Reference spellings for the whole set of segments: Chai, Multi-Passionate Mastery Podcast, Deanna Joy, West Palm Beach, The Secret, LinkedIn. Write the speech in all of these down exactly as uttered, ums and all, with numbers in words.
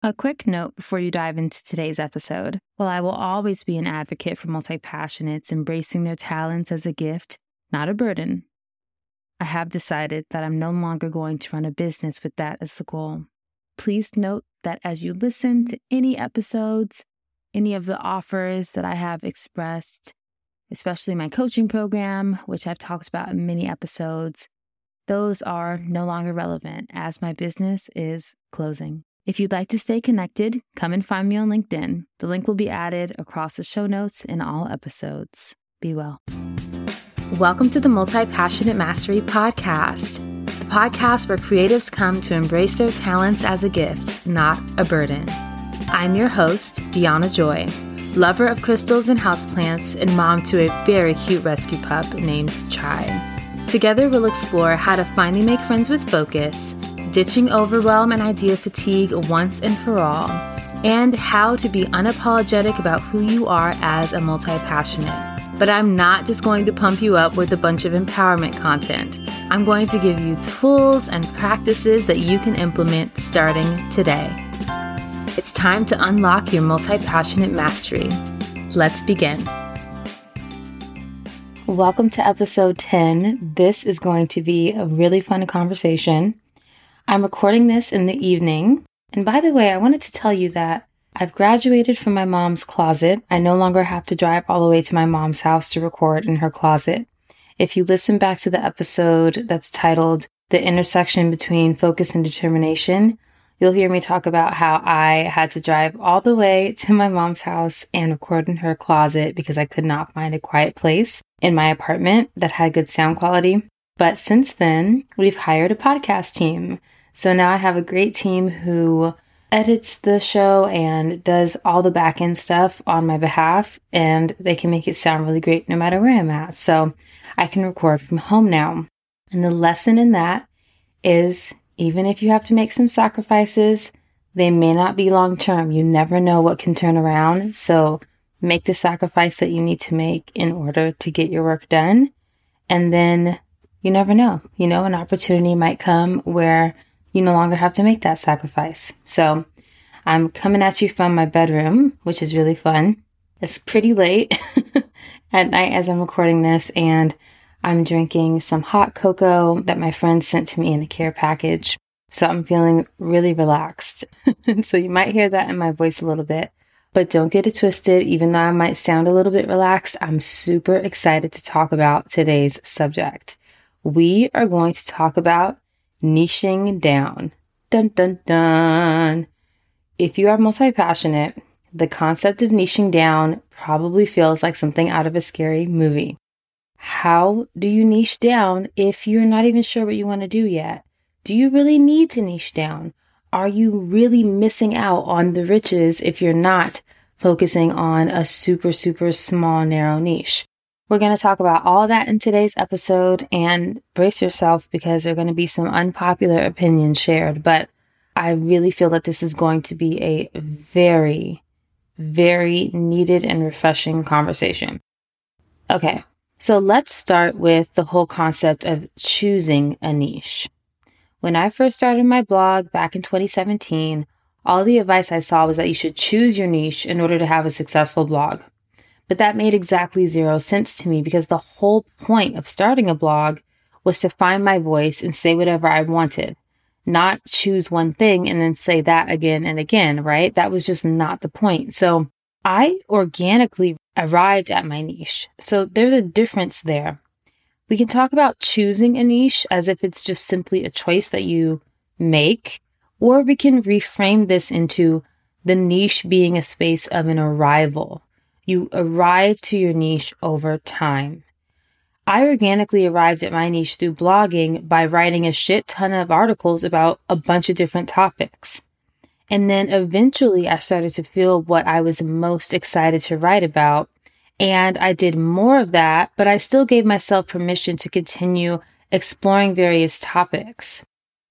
A quick note before you dive into today's episode. While I will always be an advocate for multi-passionates embracing their talents as a gift, not a burden, I have decided that I'm no longer going to run a business with that as the goal. Please note that as you listen to any episodes, any of the offers that I have expressed, especially my coaching program, which I've talked about in many episodes, those are no longer relevant as my business is closing. If you'd like to stay connected, come and find me on LinkedIn. The link will be added across the show notes in all episodes. Be well. Welcome to the Multi-Passionate Mastery Podcast, the podcast where creatives come to embrace their talents as a gift, not a burden. I'm your host, Deanna Joy, lover of crystals and houseplants and mom to a very cute rescue pup named Chai. Together, we'll explore how to finally make friends with focus, ditching overwhelm and idea fatigue once and for all, and how to be unapologetic about who you are as a multi-passionate. But I'm not just going to pump you up with a bunch of empowerment content. I'm going to give you tools and practices that you can implement starting today. It's time to unlock your multi-passionate mastery. Let's begin. Welcome to episode ten. This is going to be a really fun conversation. I'm recording this in the evening. And by the way, I wanted to tell you that I've graduated from my mom's closet. I no longer have to drive all the way to my mom's house to record in her closet. If you listen back to the episode that's titled The Intersection Between Focus and Determination, you'll hear me talk about how I had to drive all the way to my mom's house and record in her closet because I could not find a quiet place in my apartment that had good sound quality. But since then, we've hired a podcast team. So now I have a great team who edits the show and does all the back-end stuff on my behalf, and they can make it sound really great no matter where I'm at. So I can record from home now. And the lesson in that is even if you have to make some sacrifices, they may not be long-term. You never know what can turn around. So make the sacrifice that you need to make in order to get your work done. And then you never know, you know, an opportunity might come where you no longer have to make that sacrifice. So I'm coming at you from my bedroom, which is really fun. It's pretty late at night as I'm recording this, and I'm drinking some hot cocoa that my friend sent to me in a care package. So I'm feeling really relaxed. So you might hear that in my voice a little bit. But don't get it twisted, even though I might sound a little bit relaxed, I'm super excited to talk about today's subject. We are going to talk about niching down. Dun, dun, dun. If you are multi-passionate, the concept of niching down probably feels like something out of a scary movie. How do you niche down if you're not even sure what you want to do yet? Do you really need to niche down? Are you really missing out on the riches if you're not focusing on a super, super small, narrow niche? We're going to talk about all that in today's episode, and brace yourself because there are going to be some unpopular opinions shared, but I really feel that this is going to be a very, very needed and refreshing conversation. Okay, so let's start with the whole concept of choosing a niche. When I first started my blog back in twenty seventeen, all the advice I saw was that you should choose your niche in order to have a successful blog. But that made exactly zero sense to me because the whole point of starting a blog was to find my voice and say whatever I wanted, not choose one thing and then say that again and again, right? That was just not the point. So I organically arrived at my niche. So there's a difference there. We can talk about choosing a niche as if it's just simply a choice that you make, or we can reframe this into the niche being a space of an arrival. You arrive to your niche over time. I organically arrived at my niche through blogging by writing a shit ton of articles about a bunch of different topics. And then eventually I started to feel what I was most excited to write about. And I did more of that, but I still gave myself permission to continue exploring various topics.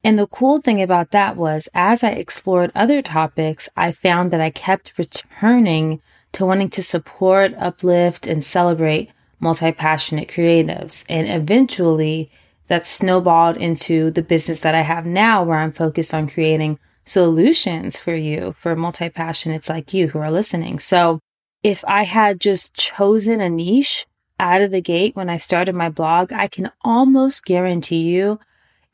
And the cool thing about that was, as I explored other topics, I found that I kept returning to wanting to support, uplift, and celebrate multi-passionate creatives. And eventually that snowballed into the business that I have now, where I'm focused on creating solutions for you, for multi-passionates like you who are listening. So if I had just chosen a niche out of the gate when I started my blog, I can almost guarantee you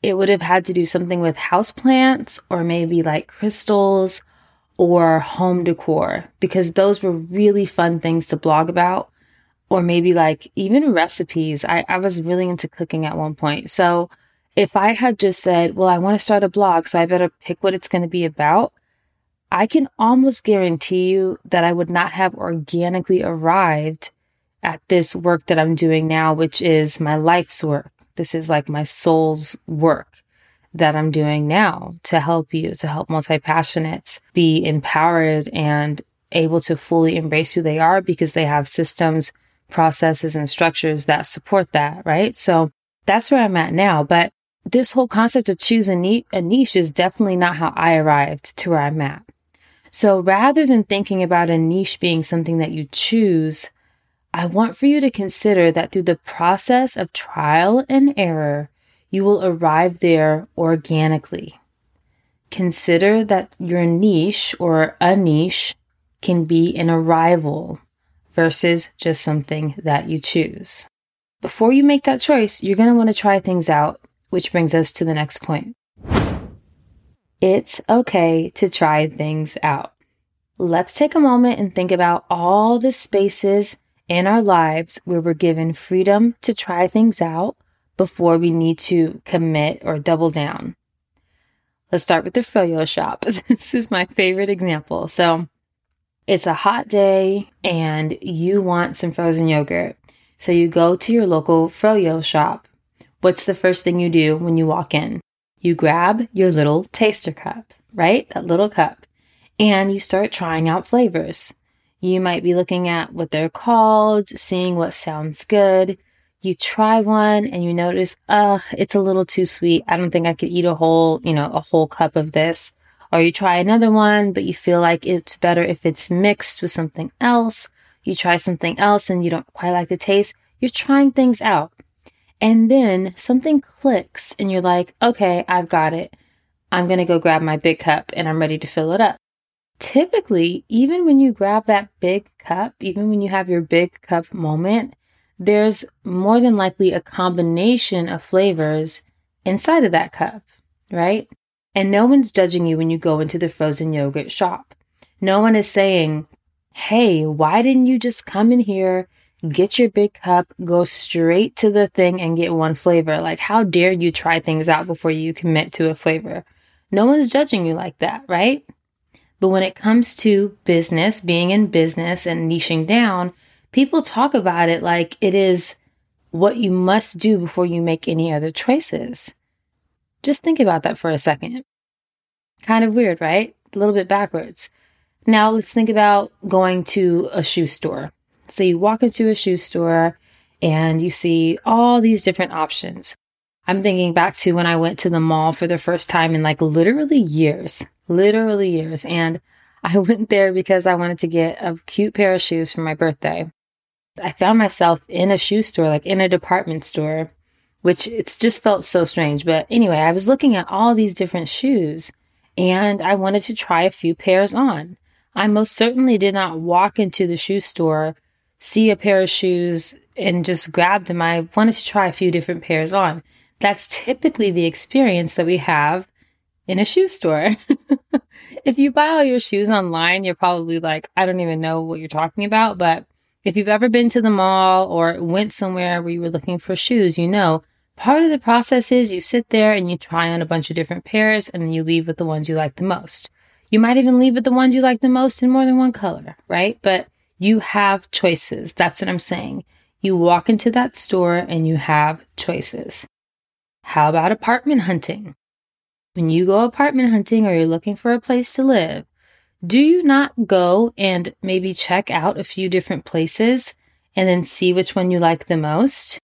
it would have had to do something with houseplants or maybe like crystals or home decor, because those were really fun things to blog about, or maybe like even recipes. I, I was really into cooking at one point. So if I had just said, well, I want to start a blog, so I better pick what it's going to be about, I can almost guarantee you that I would not have organically arrived at this work that I'm doing now, which is my life's work. This is like my soul's work that I'm doing now to help you, to help multi-passionates be empowered and able to fully embrace who they are, because they have systems, processes, and structures that support that, right? So that's where I'm at now. But this whole concept of choosing a niche is definitely not how I arrived to where I'm at. So rather than thinking about a niche being something that you choose, I want for you to consider that through the process of trial and error, you will arrive there organically. Consider that your niche or a niche can be an arrival versus just something that you choose. Before you make that choice, you're going to want to try things out, which brings us to the next point. It's okay to try things out. Let's take a moment and think about all the spaces in our lives where we're given freedom to try things out before we need to commit or double down. Let's start with the froyo shop. This is my favorite example. So it's a hot day and you want some frozen yogurt. So you go to your local froyo shop. What's the first thing you do when you walk in? You grab your little taster cup, right? That little cup. And you start trying out flavors. You might be looking at what they're called, seeing what sounds good. You try one and you notice, uh, it's a little too sweet. I don't think I could eat a whole, you know, a whole cup of this. Or you try another one, but you feel like it's better if it's mixed with something else. You try something else and you don't quite like the taste. You're trying things out. And then something clicks and you're like, okay, I've got it. I'm going to go grab my big cup and I'm ready to fill it up. Typically, even when you grab that big cup, even when you have your big cup moment, there's more than likely a combination of flavors inside of that cup, right? And no one's judging you when you go into the frozen yogurt shop. No one is saying, hey, why didn't you just come in here, get your big cup, go straight to the thing and get one flavor? Like, how dare you try things out before you commit to a flavor? No one's judging you like that, right? But when it comes to business, being in business and niching down, people talk about it like it is what you must do before you make any other choices. Just think about that for a second. Kind of weird, right? A little bit backwards. Now let's think about going to a shoe store. So you walk into a shoe store and you see all these different options. I'm thinking back to when I went to the mall for the first time in like literally years, literally years. And I went there because I wanted to get a cute pair of shoes for my birthday. I found myself in a shoe store, like in a department store, which it's just felt so strange. But anyway, I was looking at all these different shoes and I wanted to try a few pairs on. I most certainly did not walk into the shoe store, see a pair of shoes and just grab them. I wanted to try a few different pairs on. That's typically the experience that we have in a shoe store. If you buy all your shoes online, you're probably like, I don't even know what you're talking about. But if you've ever been to the mall or went somewhere where you were looking for shoes, you know, part of the process is you sit there and you try on a bunch of different pairs and then you leave with the ones you like the most. You might even leave with the ones you like the most in more than one color, right? But you have choices. That's what I'm saying. You walk into that store and you have choices. How about apartment hunting? When you go apartment hunting or you're looking for a place to live, do you not go and maybe check out a few different places and then see which one you like the most?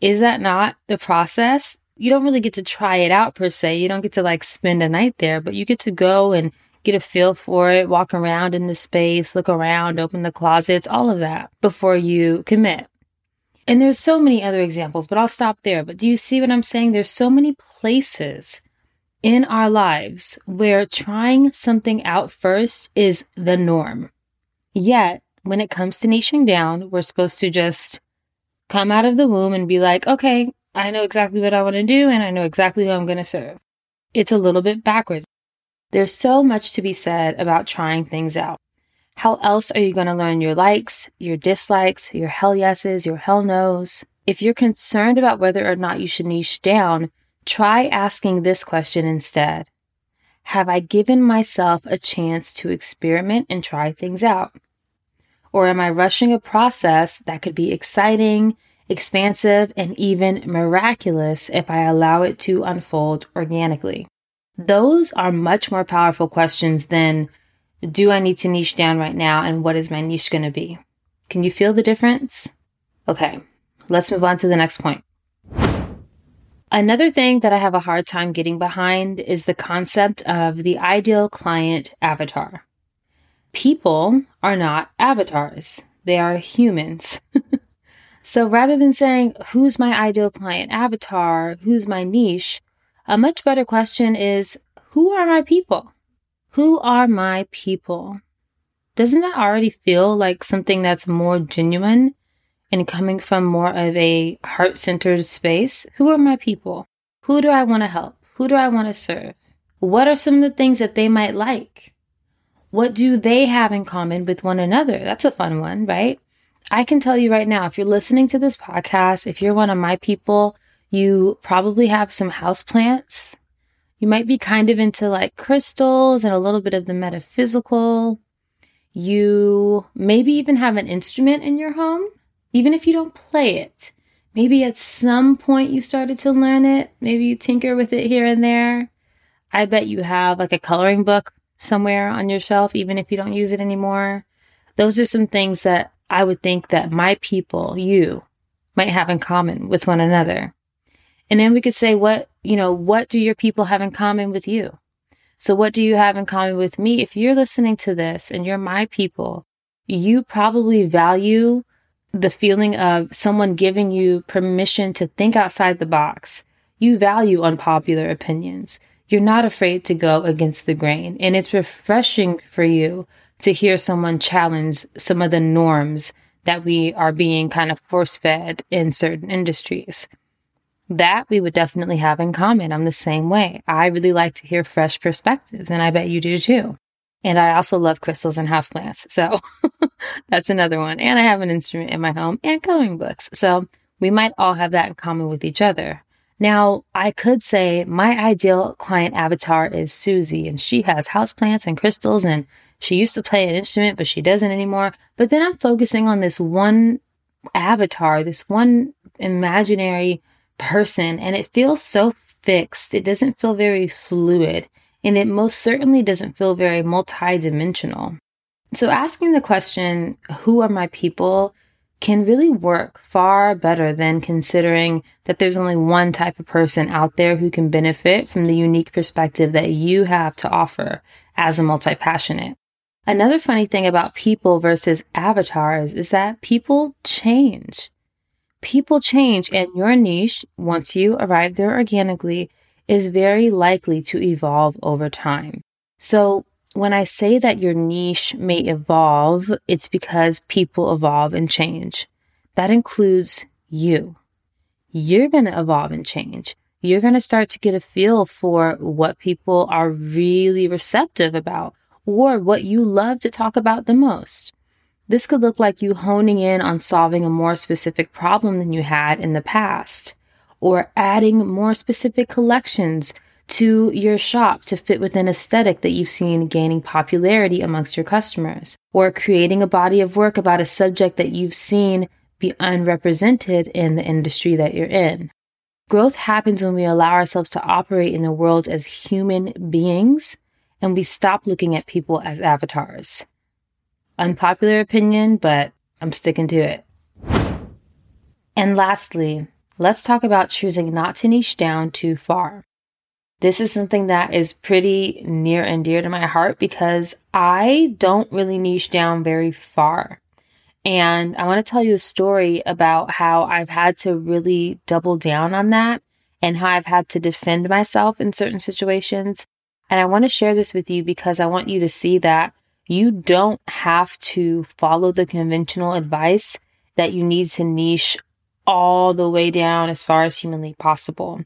Is that not the process? You don't really get to try it out per se. You don't get to like spend a night there, but you get to go and get a feel for it, walk around in the space, look around, open the closets, all of that before you commit. And there's so many other examples, but I'll stop there. But do you see what I'm saying? There's so many places in our lives where trying something out first is the norm. Yet, when it comes to niching down, we're supposed to just come out of the womb and be like, okay, I know exactly what I want to do and I know exactly who I'm going to serve. It's a little bit backwards. There's so much to be said about trying things out. How else are you going to learn your likes, your dislikes, your hell yeses, your hell nos? If you're concerned about whether or not you should niche down, try asking this question instead. Have I given myself a chance to experiment and try things out? Or am I rushing a process that could be exciting, expansive, and even miraculous if I allow it to unfold organically? Those are much more powerful questions than, do I need to niche down right now, and what is my niche going to be? Can you feel the difference? Okay, let's move on to the next point. Another thing that I have a hard time getting behind is the concept of the ideal client avatar. People are not avatars. They are humans. So rather than saying, who's my ideal client avatar? Who's my niche? A much better question is, who are my people? Who are my people? Doesn't that already feel like something that's more genuine and coming from more of a heart-centered space? Who are my people? Who do I want to help? Who do I want to serve? What are some of the things that they might like? What do they have in common with one another? That's a fun one, right? I can tell you right now, if you're listening to this podcast, if you're one of my people, you probably have some houseplants. You might be kind of into like crystals and a little bit of the metaphysical. You maybe even have an instrument in your home, even if you don't play it. Maybe at some point you started to learn it. Maybe you tinker with it here and there. I bet you have like a coloring book somewhere on your shelf, even if you don't use it anymore. Those are some things that I would think that my people, you, might have in common with one another. And then we could say, what, you know, what do your people have in common with you? So what do you have in common with me? If you're listening to this and you're my people, you probably value the feeling of someone giving you permission to think outside the box. You value unpopular opinions. You're not afraid to go against the grain. And it's refreshing for you to hear someone challenge some of the norms that we are being kind of force-fed in certain industries. That we would definitely have in common. I'm the same way. I really like to hear fresh perspectives, and I bet you do too. And I also love crystals and houseplants, so that's another one. And I have an instrument in my home and coloring books. So we might all have that in common with each other. Now, I could say my ideal client avatar is Susie, and she has houseplants and crystals, and she used to play an instrument, but she doesn't anymore. But then I'm focusing on this one avatar, this one imaginary person, and it feels so fixed. It doesn't feel very fluid, and it most certainly doesn't feel very multidimensional. So asking the question, who are my people, can really work far better than considering that there's only one type of person out there who can benefit from the unique perspective that you have to offer as a multi-passionate. Another funny thing about people versus avatars is that people change. People change, and your niche, once you arrive there organically, is very likely to evolve over time. So when I say that your niche may evolve, it's because people evolve and change. That includes you. You're going to evolve and change. You're going to start to get a feel for what people are really receptive about or what you love to talk about the most. This could look like you honing in on solving a more specific problem than you had in the past, or adding more specific collections to your shop to fit with an aesthetic that you've seen gaining popularity amongst your customers, or creating a body of work about a subject that you've seen be unrepresented in the industry that you're in. Growth happens when we allow ourselves to operate in the world as human beings, and we stop looking at people as avatars. Unpopular opinion, but I'm sticking to it. And lastly, let's talk about choosing not to niche down too far. This is something that is pretty near and dear to my heart because I don't really niche down very far. And I want to tell you a story about how I've had to really double down on that and how I've had to defend myself in certain situations. And I want to share this with you because I want you to see that you don't have to follow the conventional advice that you need to niche all the way down as far as humanly possible.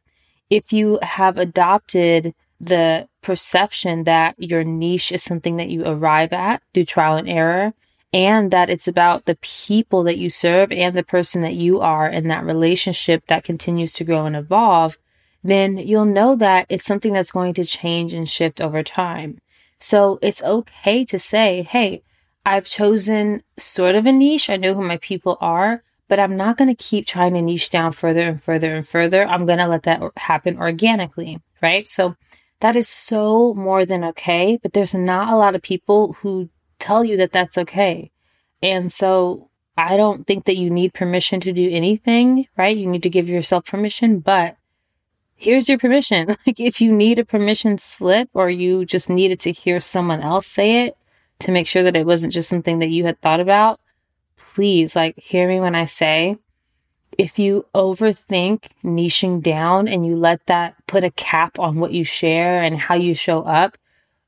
If you have adopted the perception that your niche is something that you arrive at through trial and error, and that it's about the people that you serve and the person that you are and that relationship that continues to grow and evolve, then you'll know that it's something that's going to change and shift over time. So it's okay to say, hey, I've chosen sort of a niche. I know who my people are, but I'm not going to keep trying to niche down further and further and further. I'm going to let that happen organically, right? So that is so more than okay, but there's not a lot of people who tell you that that's okay. And so I don't think that you need permission to do anything, right? You need to give yourself permission, but here's your permission. Like if you need a permission slip or you just needed to hear someone else say it to make sure that it wasn't just something that you had thought about, please like hear me when I say, if you overthink niching down and you let that put a cap on what you share and how you show up,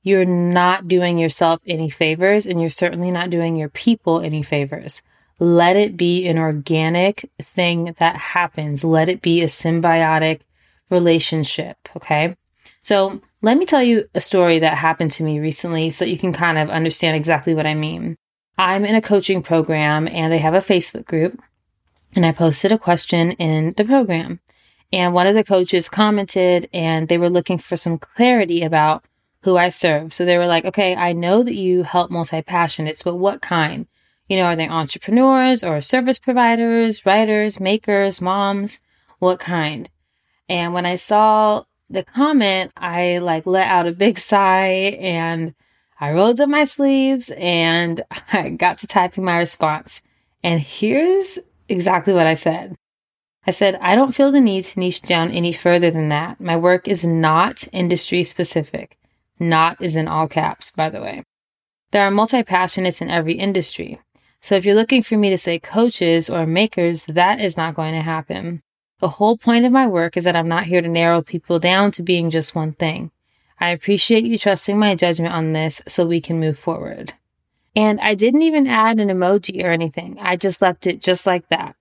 you're not doing yourself any favors, and you're certainly not doing your people any favors. Let it be an organic thing that happens. Let it be a symbiotic relationship, okay? So let me tell you a story that happened to me recently so that you can kind of understand exactly what I mean. I'm in a coaching program, and they have a Facebook group, and I posted a question in the program. And one of the coaches commented, and they were looking for some clarity about who I serve. So they were like, okay, I know that you help multi-passionates, but what kind? You know, are they entrepreneurs or service providers, writers, makers, moms? What kind? And when I saw the comment, I like let out a big sigh and I rolled up my sleeves and I got to typing my response. And here's exactly what I said. I said, I don't feel the need to niche down any further than that. My work is not industry specific. Not is in all caps, by the way. There are multi-passionates in every industry. So if you're looking for me to say coaches or makers, that is not going to happen. The whole point of my work is that I'm not here to narrow people down to being just one thing. I appreciate you trusting my judgment on this so we can move forward. And I didn't even add an emoji or anything. I just left it just like that.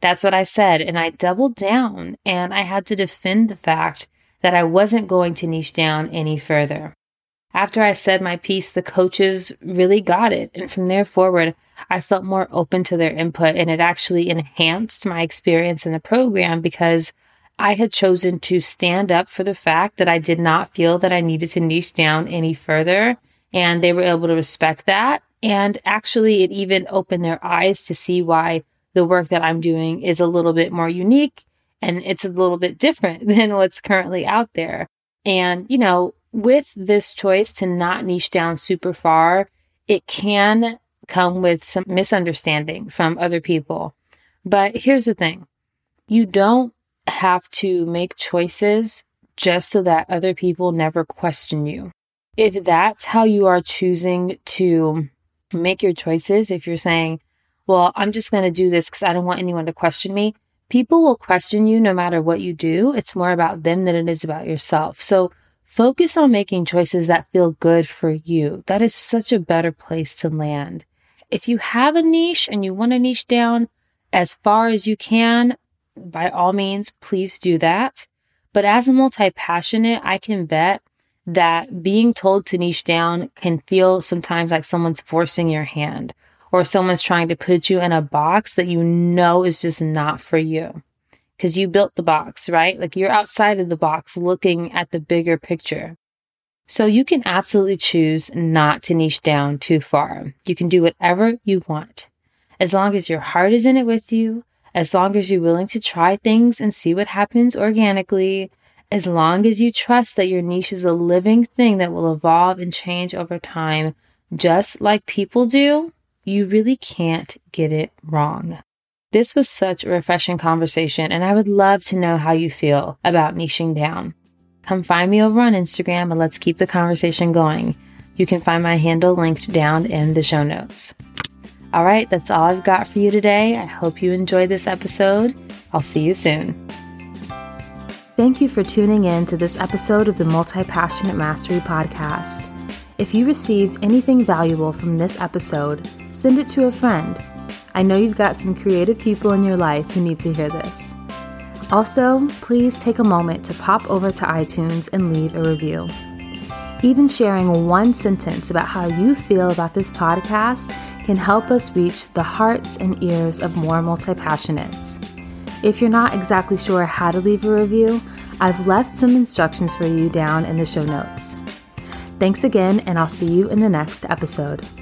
That's what I said. And I doubled down and I had to defend the fact that I wasn't going to niche down any further. After I said my piece, the coaches really got it. And from there forward, I felt more open to their input, and it actually enhanced my experience in the program because I had chosen to stand up for the fact that I did not feel that I needed to niche down any further. And they were able to respect that. And actually, it even opened their eyes to see why the work that I'm doing is a little bit more unique. And it's a little bit different than what's currently out there. And, you know, with this choice to not niche down super far, it can come with some misunderstanding from other people. But here's the thing. You don't have to make choices just so that other people never question you. If that's how you are choosing to make your choices, if you're saying, well, I'm just going to do this because I don't want anyone to question me, people will question you no matter what you do. It's more about them than it is about yourself. So focus on making choices that feel good for you. That is such a better place to land. If you have a niche and you want to niche down as far as you can, by all means, please do that. But as a multi-passionate, I can bet that being told to niche down can feel sometimes like someone's forcing your hand, or someone's trying to put you in a box that you know is just not for you because you built the box, right? Like you're outside of the box looking at the bigger picture. So you can absolutely choose not to niche down too far. You can do whatever you want. As long as your heart is in it with you, as long as you're willing to try things and see what happens organically, as long as you trust that your niche is a living thing that will evolve and change over time, just like people do, you really can't get it wrong. This was such a refreshing conversation, and I would love to know how you feel about niching down. Come find me over on Instagram and let's keep the conversation going. You can find my handle linked down in the show notes. All right, that's all I've got for you today. I hope you enjoyed this episode. I'll see you soon. Thank you for tuning in to this episode of the Multi-Passionate Mastery Podcast. If you received anything valuable from this episode, send it to a friend. I know you've got some creative people in your life who need to hear this. Also, please take a moment to pop over to iTunes and leave a review. Even sharing one sentence about how you feel about this podcast can help us reach the hearts and ears of more multi-passionates. If you're not exactly sure how to leave a review, I've left some instructions for you down in the show notes. Thanks again, and I'll see you in the next episode.